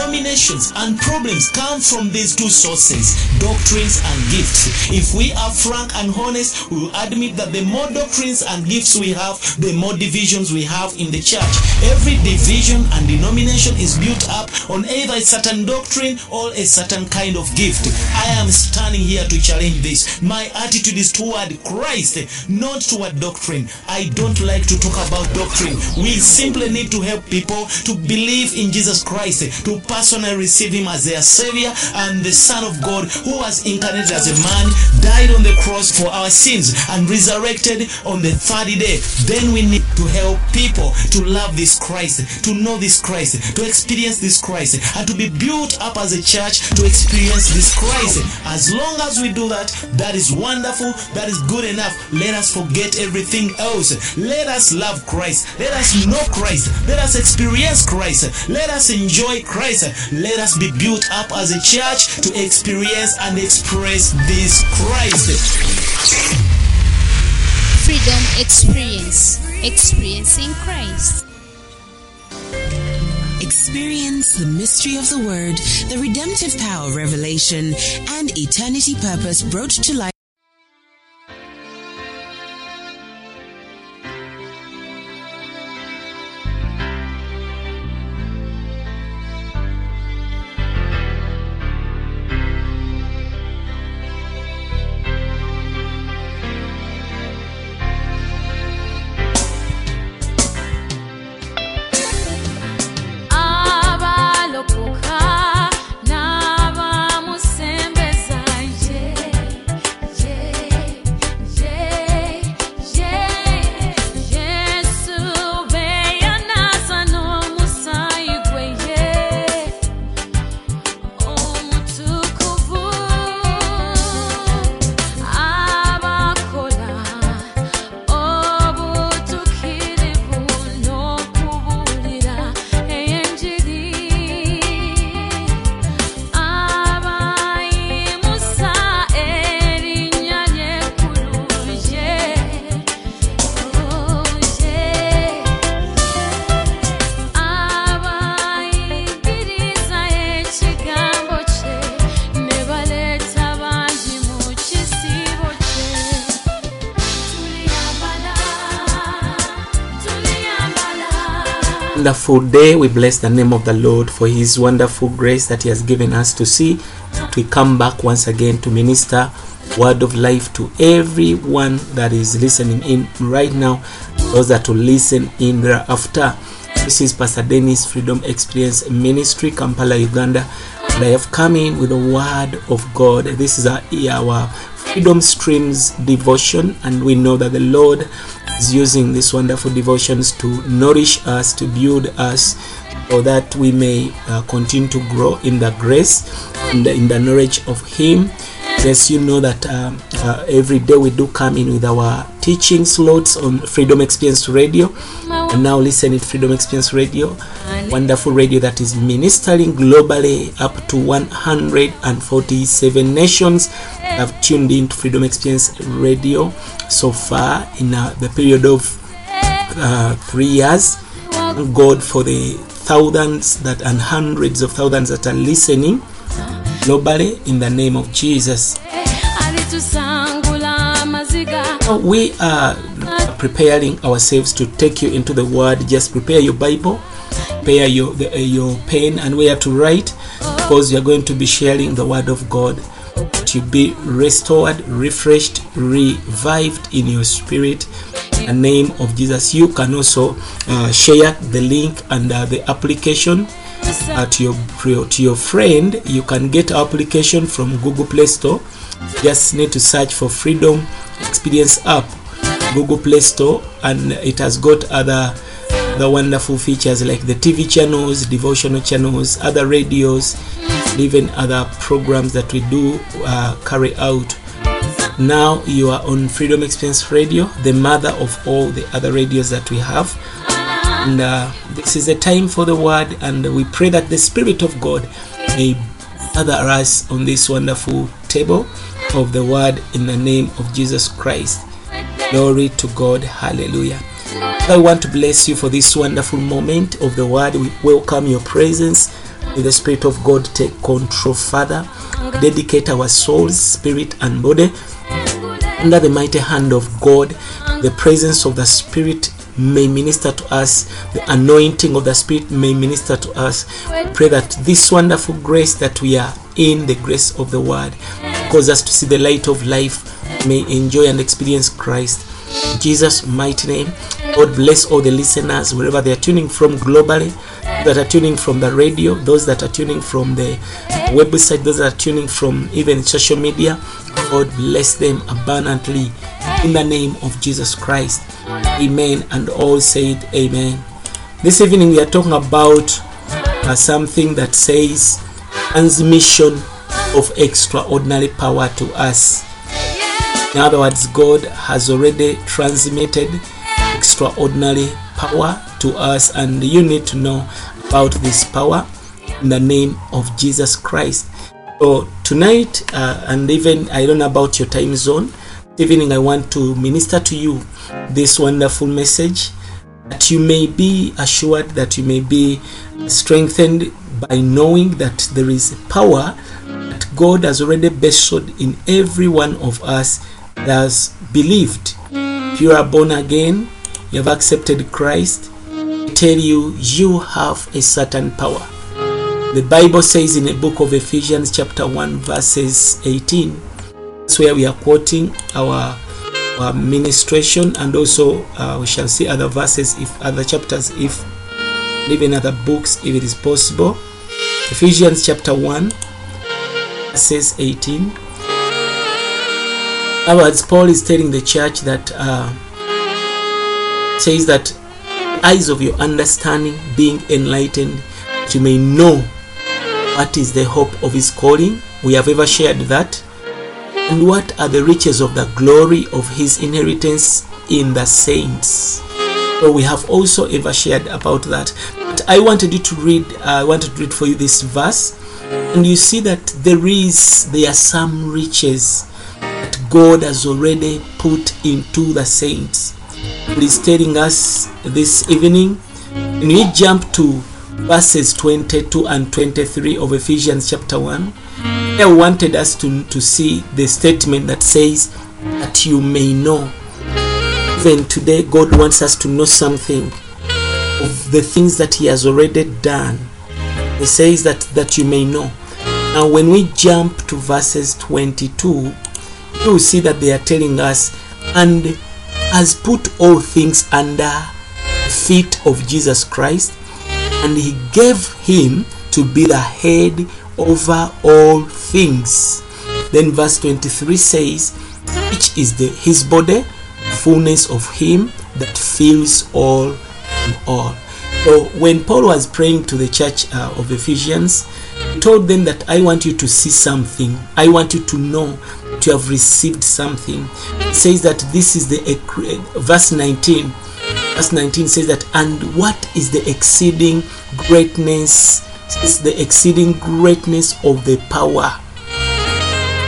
Denominations and problems come from these two sources, doctrines and gifts. If we are frank and honest, we will admit that the more doctrines and gifts we have, the more divisions we have in the church. Every division and denomination is built up on either a certain doctrine or a certain kind of gift. I am standing here to challenge this. My attitude is toward Christ, not toward doctrine. I don't like to talk about doctrine. We simply need to help people to believe in Jesus Christ, to personally receive him as their Savior and the Son of God, who was incarnated as a man, died on the cross for our sins, and resurrected on the third day. Then we need to help people to love this Christ, to know this Christ, to experience this Christ, and to be built up as a church to experience this Christ. As long as we do that, that is wonderful, that is good enough. Let us forget everything else. Let us love Christ. Let us know Christ. Let us experience Christ. Let us enjoy Christ. Let us be built up as a church to experience and express this Christ. Freedom Experience. Experiencing Christ. Experience the mystery of the Word, the redemptive power revelation, and eternity purpose brought to life. Wonderful day. We bless the name of the Lord for his wonderful grace that he has given us to see. We come back once again to minister word of life to everyone that is listening in right now, those that will listen in thereafter. This is Pastor Denis, Freedom Experience Ministry, Kampala, Uganda, and I have come in with the word of God. This is our Freedom Streams devotion, and we know that the Lord is using these wonderful devotions to nourish us, to build us, so that we may continue to grow in the grace and in the knowledge of Him. Yes, you know that every day we do come in with our teaching slots on Freedom Experience Radio, and now listen at Freedom Experience Radio, wonderful radio that is ministering globally up to 147 nations. Have tuned in to Freedom Experience Radio so far in the period of 3 years. Thank God for the thousands that and hundreds of thousands that are listening globally in the name of Jesus. So we are preparing ourselves to take you into the Word. Just prepare your Bible, prepare your pen and where to write, because you are going to be sharing the Word of God. To be restored, refreshed, revived in your spirit in the name of Jesus. You can also share the link and the application to your friend. You can get application from Google Play Store. Just need to search for Freedom Experience app, Google Play Store, and it has got other wonderful features like the TV channels, devotional channels, other radios, even other programs that we do carry out. Now you are on Freedom Experience Radio, the mother of all the other radios that we have, and this is a time for the Word, and we pray that the Spirit of God may gather us on this wonderful table of the Word in the name of Jesus Christ. Glory to God. Hallelujah. I want to bless you for this wonderful moment of the Word. We welcome your presence. May the Spirit of God take control, Father. Dedicate our souls, spirit and body under the mighty hand of God. The presence of the Spirit may minister to us. The anointing of the Spirit may minister to us. We pray that this wonderful grace that we are in, the grace of the Word, cause us to see the light of life, may enjoy and experience Christ. In Jesus' mighty name, God bless all the listeners wherever they are tuning from globally, that are tuning from the radio, those that are tuning from the website, those that are tuning from even social media. God bless them abundantly in the name of Jesus Christ. Amen. And all said amen. This evening we are talking about something that says transmission of extraordinary power to us. In other words, God has already transmitted extraordinary power to us, and you need to know about this power in the name of Jesus Christ. So tonight, and even I don't know about your time zone, evening I want to minister to you this wonderful message, that you may be assured, that you may be strengthened by knowing that there is power that God has already bestowed in every one of us that has believed. If you are born again, you have accepted Christ, I tell you, you have a certain power. The Bible says in the book of Ephesians chapter 1 verses 18, where we are quoting our ministration, and also we shall see other verses, if other chapters, if even other books, if it is possible. Ephesians chapter 1 says 18. In other words, Paul is telling the church that says that eyes of your understanding being enlightened, that you may know what is the hope of his calling. We have ever shared that. And what are the riches of the glory of his inheritance in the saints? So we have also ever shared about that. But I wanted you to read. I wanted to read for you this verse, and you see that there are some riches that God has already put into the saints. He's telling us this evening. And we jump to verses 22 and 23 of Ephesians chapter 1. I wanted us to see the statement that says that you may know. Even today, God wants us to know something of the things that he has already done. He says that you may know. Now when we jump to verses 22, you will see that they are telling us, and has put all things under the feet of Jesus Christ, and he gave him to be the head over all things. Then verse 23 says, which is his body, fullness of him that fills all in all. So when Paul was praying to the church of Ephesians, he told them that I want you to see something. I want you to know that you have received something. It says that this is verse 19. Verse 19 says that, and what is the exceeding greatness? It's the exceeding greatness of the power.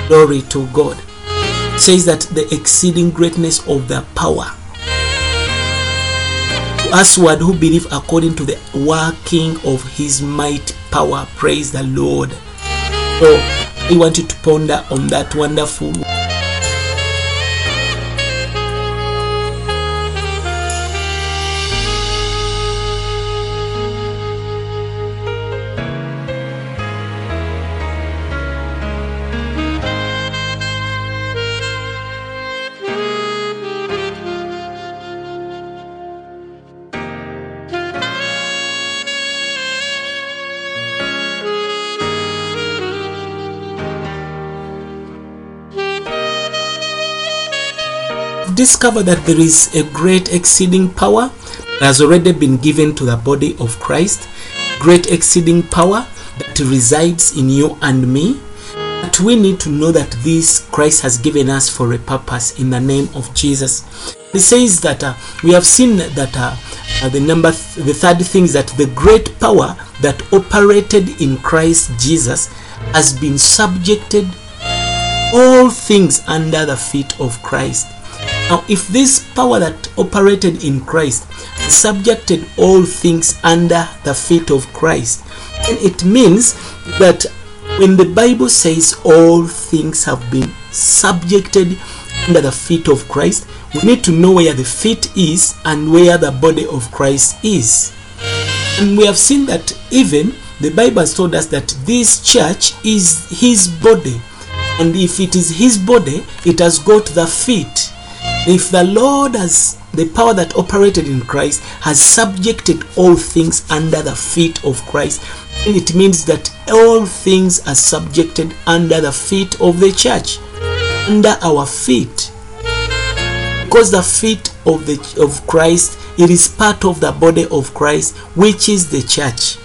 Glory to God. It says that the exceeding greatness of the power. To us who believe, according to the working of his might power. Praise the Lord. So I want you to ponder on that wonderful discover that there is a great exceeding power that has already been given to the body of Christ, great exceeding power that resides in you and me. But we need to know that this Christ has given us for a purpose in the name of Jesus. He says that we have seen that the third thing is that the great power that operated in Christ Jesus has been subjected all things under the feet of Christ. Now, if this power that operated in Christ subjected all things under the feet of Christ, It means that when the Bible says all things have been subjected under the feet of Christ, we need to know where the feet is and where the body of Christ is. And we have seen that even the Bible has told us that this church is his body. And if it is his body, it has got the feet. If the Lord has the power that operated in Christ has subjected all things under the feet of Christ, it means that all things are subjected under the feet of the church, under our feet. Because the feet of Christ, it is part of the body of Christ, which is the church.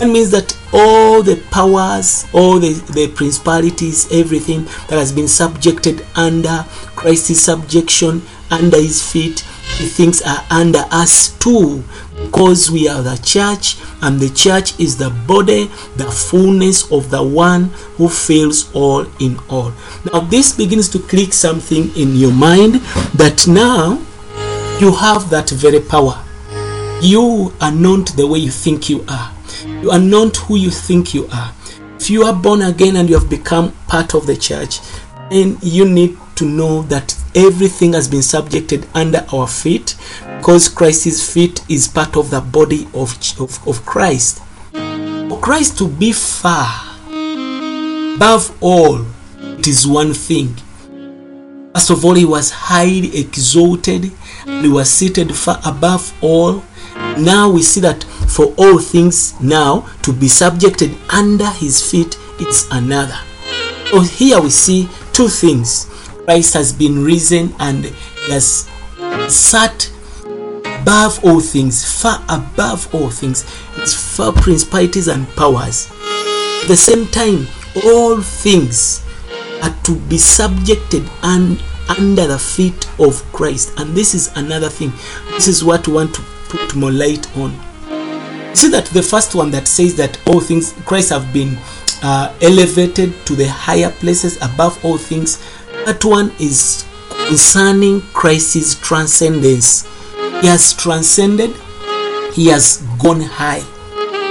That means that all the powers, all the principalities, everything that has been subjected under Christ's subjection, under his feet, the things are under us too, because we are the church, and the church is the body, the fullness of the one who fills all in all. Now this begins to click something in your mind, that now you have that very power. You are not the way you think you are. You are not who you think you are. If you are born again and you have become part of the church, then you need to know that everything has been subjected under our feet, because Christ's feet is part of the body of Christ. For Christ to be far above all, it is one thing. First of all, he was highly exalted, and he was seated far above all. Now we see that for all things now to be subjected under his feet, it's another. So here we see two things. Christ has been risen and has sat above all things, far above all things. It's far principalities and powers. At the same time, all things are to be subjected and under the feet of Christ. And this is another thing. This is what we want to put more light on. See that the first one that says that all things, Christ have been elevated to the higher places above all things. That one is concerning Christ's transcendence. He has transcended. He has gone high.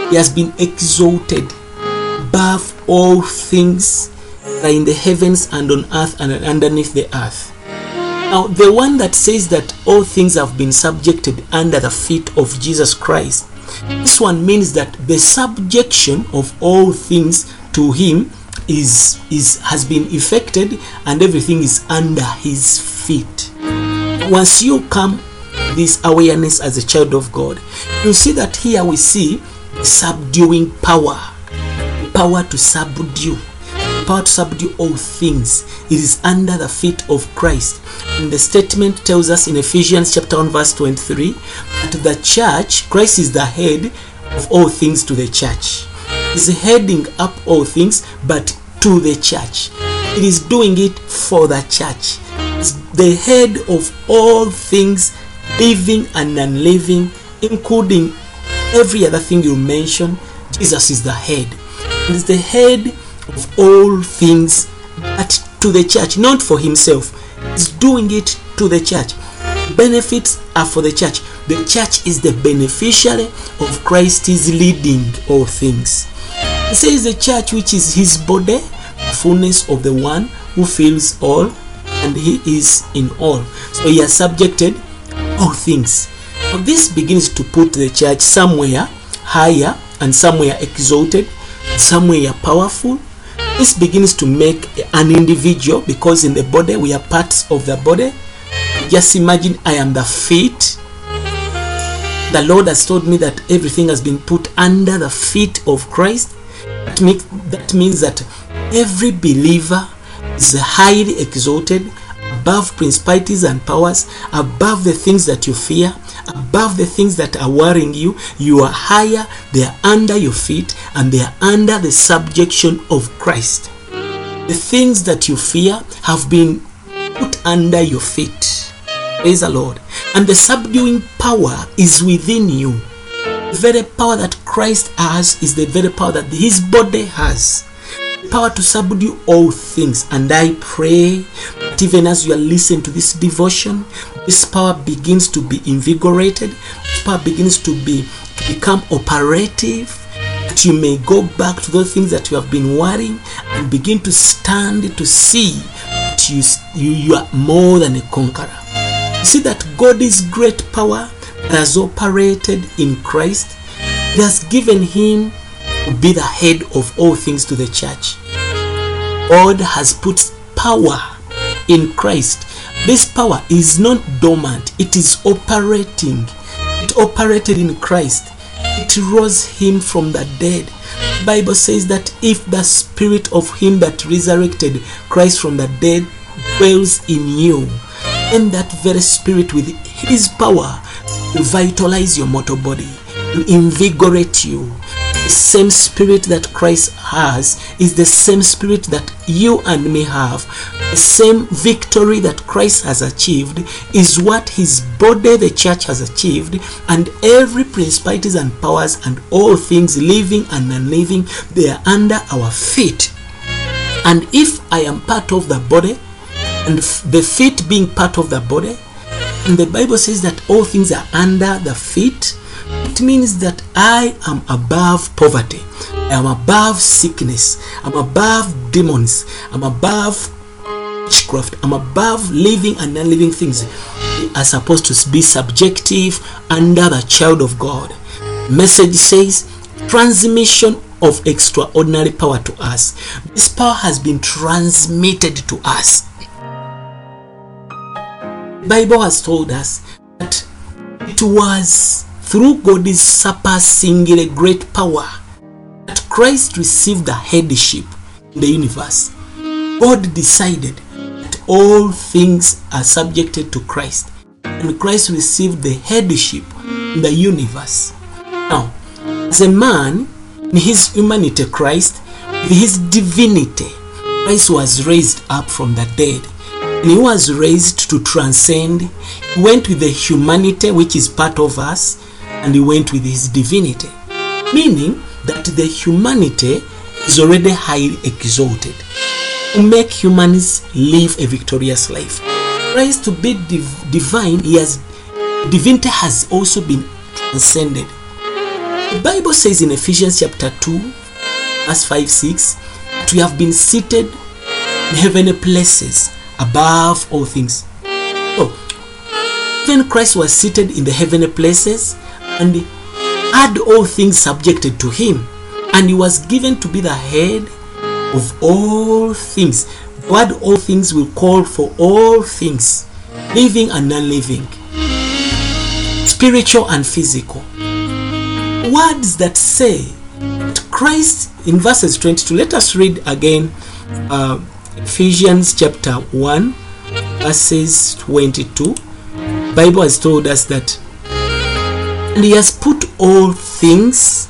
He has been exalted above all things that are in the heavens and on earth and underneath the earth. Now, the one that says that all things have been subjected under the feet of Jesus Christ, this one means that the subjection of all things to him has been effected, and everything is under his feet. Once you come this awareness as a child of God, you see that here we see subduing power, power to subdue, power to subdue all things. It is under the feet of Christ. And the statement tells us in Ephesians chapter 1 verse 23 that the church, Christ is the head of all things to the church. Is heading up all things, but to the church. It is doing it for the church. It's the head of all things, living and unliving, including every other thing you mention. Jesus is the head. It is the head of all things, but to the church, not for himself. He's doing it to the church. Benefits are for the church. The church is the beneficiary of Christ's leading all things. It says the church, which is his body, the fullness of the one who fills all, and he is in all. So he has subjected all things. Now this begins to put the church somewhere higher, and somewhere exalted, somewhere powerful. This begins to make an individual, because in the body we are parts of the body. Just imagine, I am the feet. The Lord has told me that everything has been put under the feet of Christ. That means that every believer is highly exalted above principalities and powers, above the things that you fear, above the things that are worrying you. You are higher, they are under your feet, and they are under the subjection of Christ. The things that you fear have been put under your feet. Praise the Lord. And the subduing power is within you. The very power that Christ has is the very power that his body has. The power to subdue all things. And I pray that even as you are listening to this devotion, this power begins to be invigorated. This power begins to become operative. that you may go back to those things that you have been worrying and begin to stand to see that you are more than a conqueror. You see that God is great power that has operated in Christ. He has given him to be the head of all things to the church. God has put power in Christ. This power is not dormant. It is operating. It operated in Christ. It rose him from the dead. The Bible says that if the spirit of him that resurrected Christ from the dead dwells in you, and that very spirit with his power will vitalize your mortal body, will invigorate you. The same spirit that Christ has is the same spirit that you and me have. The same victory that Christ has achieved is what his body, the church, has achieved, and every principalities and powers and all things living and unliving, they are under our feet. And if I am part of the body, and the feet being part of the body, and the Bible says that all things are under the feet, it means that I am above poverty, I am above sickness, I'm above demons, I'm above witchcraft, I'm above living and non-living things. We are supposed to be subjective under the child of God. Message says, transmission of extraordinary power to us. This power has been transmitted to us. The Bible has told us that it was through God's surpassingly great power that Christ received the headship in the universe. God decided that all things are subjected to Christ, and Christ received the headship in the universe. Now, as a man, in his humanity, Christ, with his divinity, Christ was raised up from the dead. And he was raised to transcend. He went with the humanity which is part of us, and he went with his divinity, meaning that the humanity is already highly exalted to make humans live a victorious life. Christ, to be divine, divinity has also been transcended. The Bible says in Ephesians chapter 2, verse 5-6, that we have been seated in heavenly places above all things. So, even Christ was seated in the heavenly places and had all things subjected to him, and he was given to be the head of all things. The word all things will call for all things, living and non-living, spiritual and physical. Words that say that Christ, in verses 22, let us read again, Ephesians chapter 1, verses 22. The Bible has told us that, and he has put all things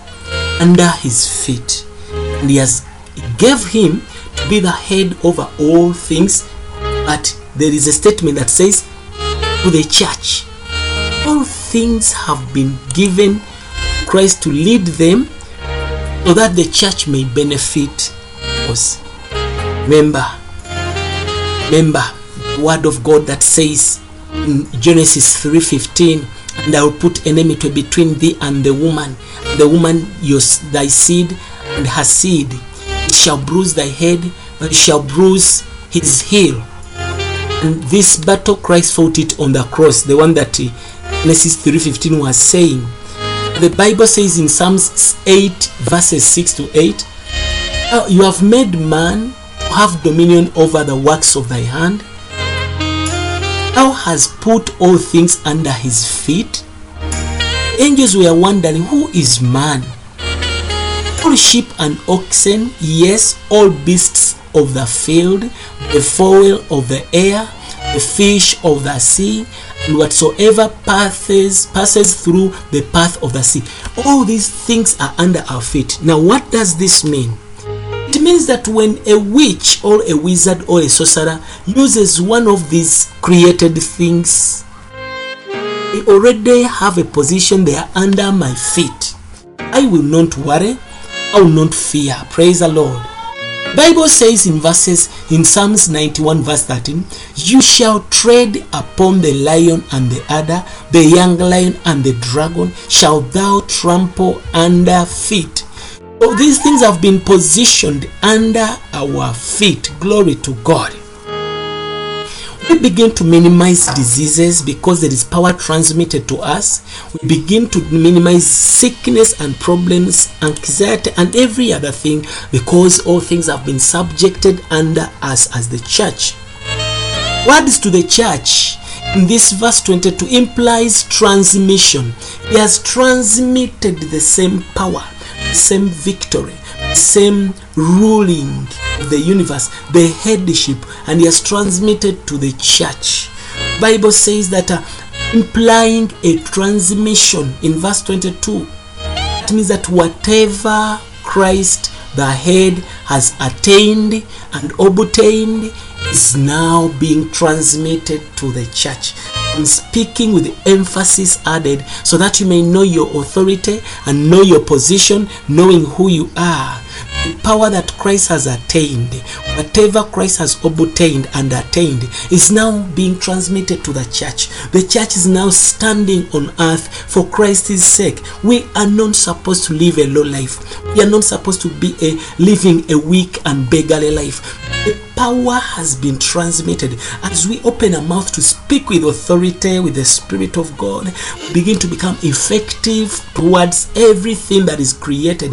under his feet, and he gave him to be the head over all things. But there is a statement that says, to the church, all things have been given to Christ to lead them, so that the church may benefit us. Remember the word of God that says in Genesis 3:15, and I will put enmity between thee and the woman thy seed, and her seed. It shall bruise thy head, but it shall bruise his heel. And this battle Christ fought it on the cross, the one that Genesis 3:15 was saying. The Bible says in Psalms 8 verses 6-8, you have made man have dominion over the works of thy hand. Thou hast put all things under his feet. Angels were wondering, who is man? All sheep and oxen, yes, all beasts of the field, the fowl of the air, the fish of the sea, and whatsoever passes through the path of the sea. All these things are under our feet. Now, what does this mean? It means that when a witch or a wizard or a sorcerer uses one of these created things, they already have a position. They are under my feet. I will not worry. I will not fear. Praise the Lord. The Bible says in Psalms 91 verse 13, you shall tread upon the lion and the adder, the young lion and the dragon shalt thou trample under feet. All these things have been positioned under our feet. Glory to God. We begin to minimize diseases because there is power transmitted to us. We begin to minimize sickness and problems, anxiety, and every other thing because all things have been subjected under us as the church. Words to the church in this verse 22 implies transmission. He has transmitted the same power, the same victory, the same ruling of the universe, the headship, and he has transmitted to the church. The Bible says that implying a transmission in verse 22. It means that whatever Christ the head has attained and obtained is now being transmitted to the church. I'm speaking with emphasis added so that you may know your authority and know your position, knowing who you are. The power that Christ has attained, whatever Christ has obtained and attained, is now being transmitted to the church. The church is now standing on earth for Christ's sake. We are not supposed to live a low life. We are not supposed to be living a weak and beggarly life. The power has been transmitted. As we open our mouth to speak with authority, with the Spirit of God, we begin to become effective towards everything that is created.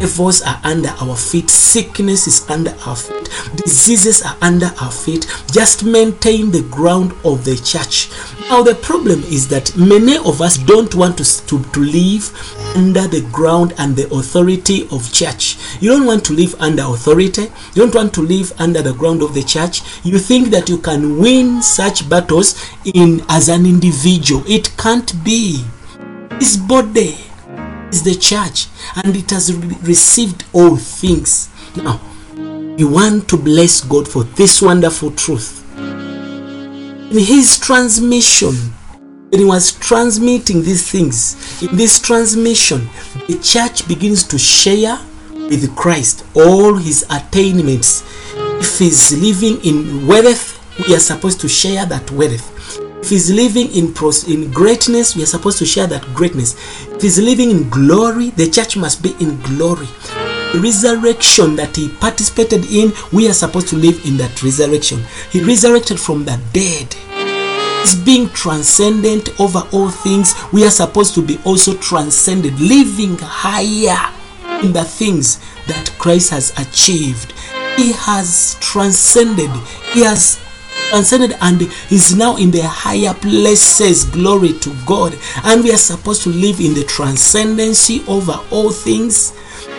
Evils are under our feet. Sickness is under our feet. Diseases are under our feet. Just maintain the ground of the church. Now the problem is that many of us don't want to live under the ground and the authority of church. You don't want to live under authority. You don't want to live under the ground of the church. You think that you can win such battles as an individual. It can't be. This body is the church, and it has received all things. Now, we want to bless God for this wonderful truth. In his transmission, when he was transmitting these things, in this transmission, the church begins to share with Christ all his attainments. If he's living in wealth, we are supposed to share that wealth. If he's living in greatness, we are supposed to share that greatness. If he's living in glory, the church must be in glory. The resurrection that he participated in, we are supposed to live in that resurrection. He resurrected from the dead. He's being transcendent over all things. We are supposed to be also transcended, living higher in the things that Christ has achieved. He has transcended. He has transcended and is now in the higher places. Glory to God. And we are supposed to live in the transcendency over all things.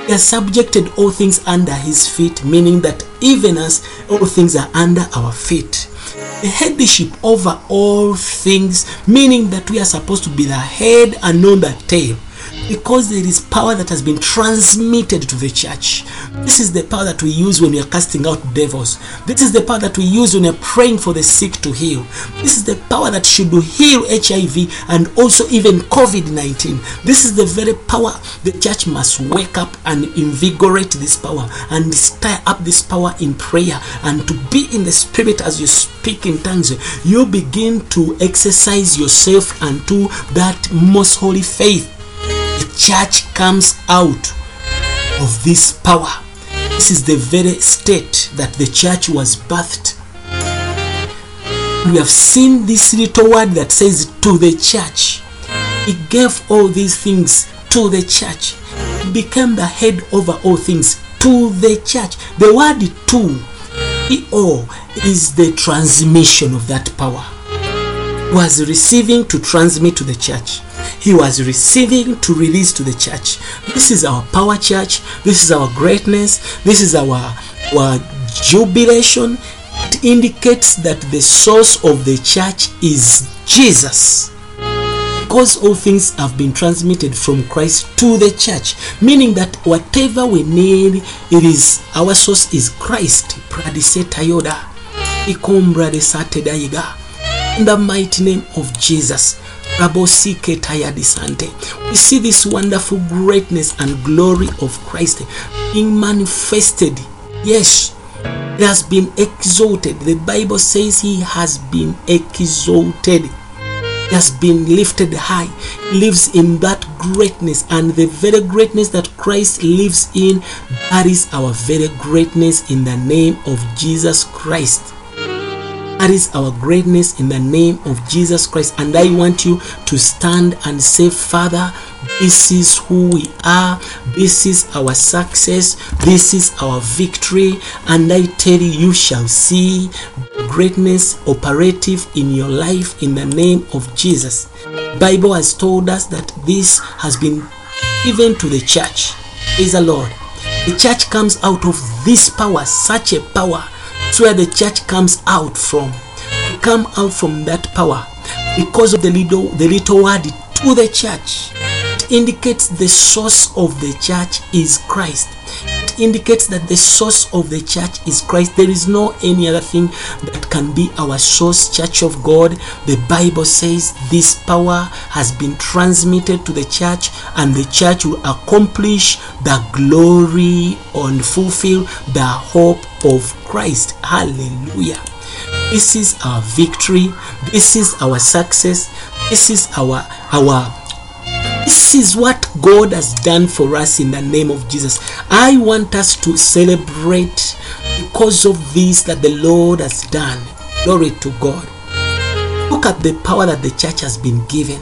We are subjected all things under his feet, meaning that even as all things are under our feet. The headship over all things, meaning that we are supposed to be the head and not the tail. Because there is power that has been transmitted to the church. This is the power that we use when we are casting out devils. This is the power that we use when we are praying for the sick to heal. This is the power that should heal HIV and also even COVID-19. This is the very power. The church must wake up and invigorate this power and stir up this power in prayer and to be in the Spirit as you speak in tongues. You begin to exercise yourself unto that most holy faith. The church comes out of this power. This is the very state that the church was birthed. We have seen this little word that says to the church. He gave all these things to the church. He became the head over all things to the church. The word to, E-O, is the transmission of that power. He was receiving to transmit to the church. He was receiving to release to the church. This is our power, church. This is our greatness. This is our jubilation. It indicates that the source of the church is Jesus. Because all things have been transmitted from Christ to the church, meaning that whatever we need, it is our source is Christ. In the mighty name of Jesus. We see this wonderful greatness and glory of Christ being manifested. Yes, it has been exalted. The Bible says he has been exalted. He has been lifted high, lives in that greatness, and the very greatness that Christ lives in, that is our very greatness in the name of Jesus Christ. That is our greatness in the name of Jesus Christ. And I want you to stand and say, Father, this is who we are. This is our success. This is our victory. And I tell you, you shall see greatness operative in your life in the name of Jesus. The Bible has told us that this has been given to the church. Praise the Lord. The church comes out of this power, such a power. That's where the church comes out from. We come out from that power because of the little word to the church. It indicates the source of the church is Christ. It indicates that the source of the church is Christ. There is no any other thing that can be our source, Church of God. The Bible says this power has been transmitted to the church, and the church will accomplish the glory and fulfill the hope of Christ. Hallelujah. This is our victory. This is our success. This is our this is what God has done for us in the name of Jesus. I want us to celebrate because of this that the Lord has done. Glory to God. Look at the power that the church has been given.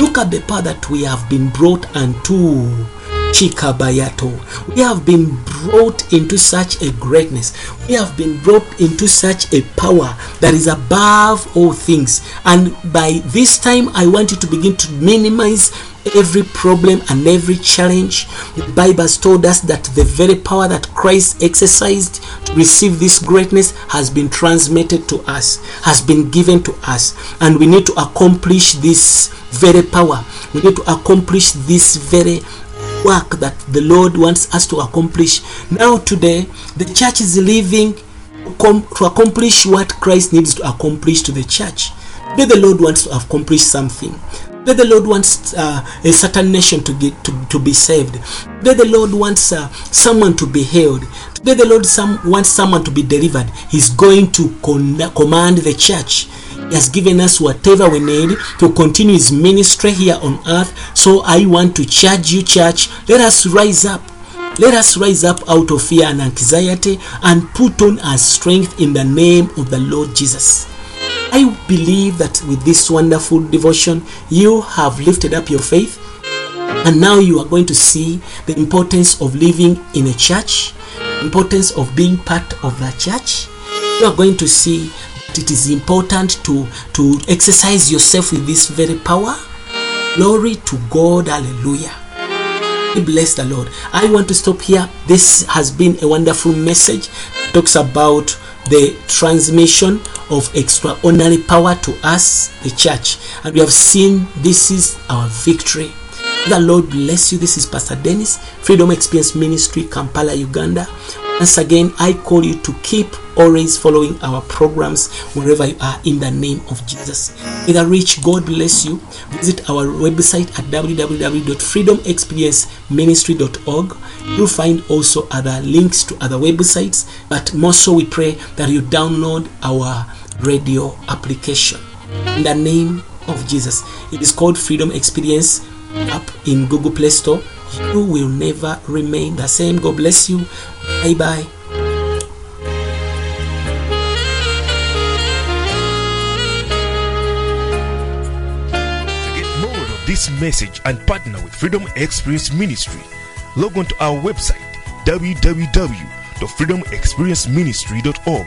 Look at the power that we have been brought unto. Chikabayato. We have been brought into such a greatness. We have been brought into such a power that is above all things. And by this time, I want you to begin to minimize every problem and every challenge. The Bible has told us that the very power that Christ exercised to receive this greatness has been transmitted to us, has been given to us, and we need to accomplish this very power. We need to accomplish this very work that the Lord wants us to accomplish. Now today, the church is living to accomplish what Christ needs to accomplish to the church. Today the Lord wants to accomplish something. Today the Lord wants a certain nation to be saved. Today the Lord wants someone to be healed. Today the Lord wants someone to be delivered. He's going to command the church. He has given us whatever we need to continue his ministry here on earth. So I want to charge you, church, let us rise up. Let us rise up out of fear and anxiety and put on our strength in the name of the Lord Jesus. I believe that with this wonderful devotion, you have lifted up your faith. And now you are going to see the importance of living in a church, importance of being part of the church. You are going to see it is important to exercise yourself with this very power. Glory to God. Hallelujah. Bless the Lord. I want to stop here. This has been a wonderful message. It talks about the transmission of extraordinary power to us, the church. And we have seen this is our victory. The Lord bless you. This is Pastor Denis, Freedom Experience Ministry, Kampala, Uganda. Once again, I call you to keep always following our programs wherever you are in the name of Jesus. May the rich God bless you. Visit our website at www.freedomexperienceministry.org. You'll find also other links to other websites, but more so we pray that you download our radio application. In the name of Jesus. It is called Freedom Experience app in Google Play Store. You will never remain the same. God bless you. Bye-bye. To get more of this message and partner with Freedom Experience Ministry, log on to our website www.freedomexperienceministry.org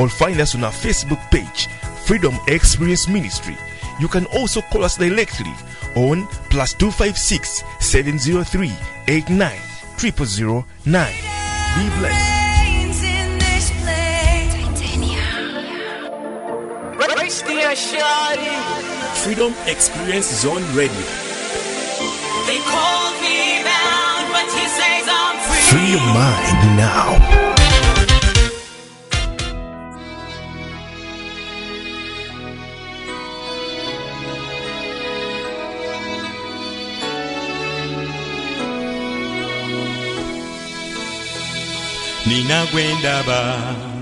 or find us on our Facebook page, Freedom Experience Ministry. You can also call us directly on +256-703-89009. Be blessed. Freedom Experience Zone Radio. They called me bound, but he says I'm free. Free your mind now. Nina Gwendaba.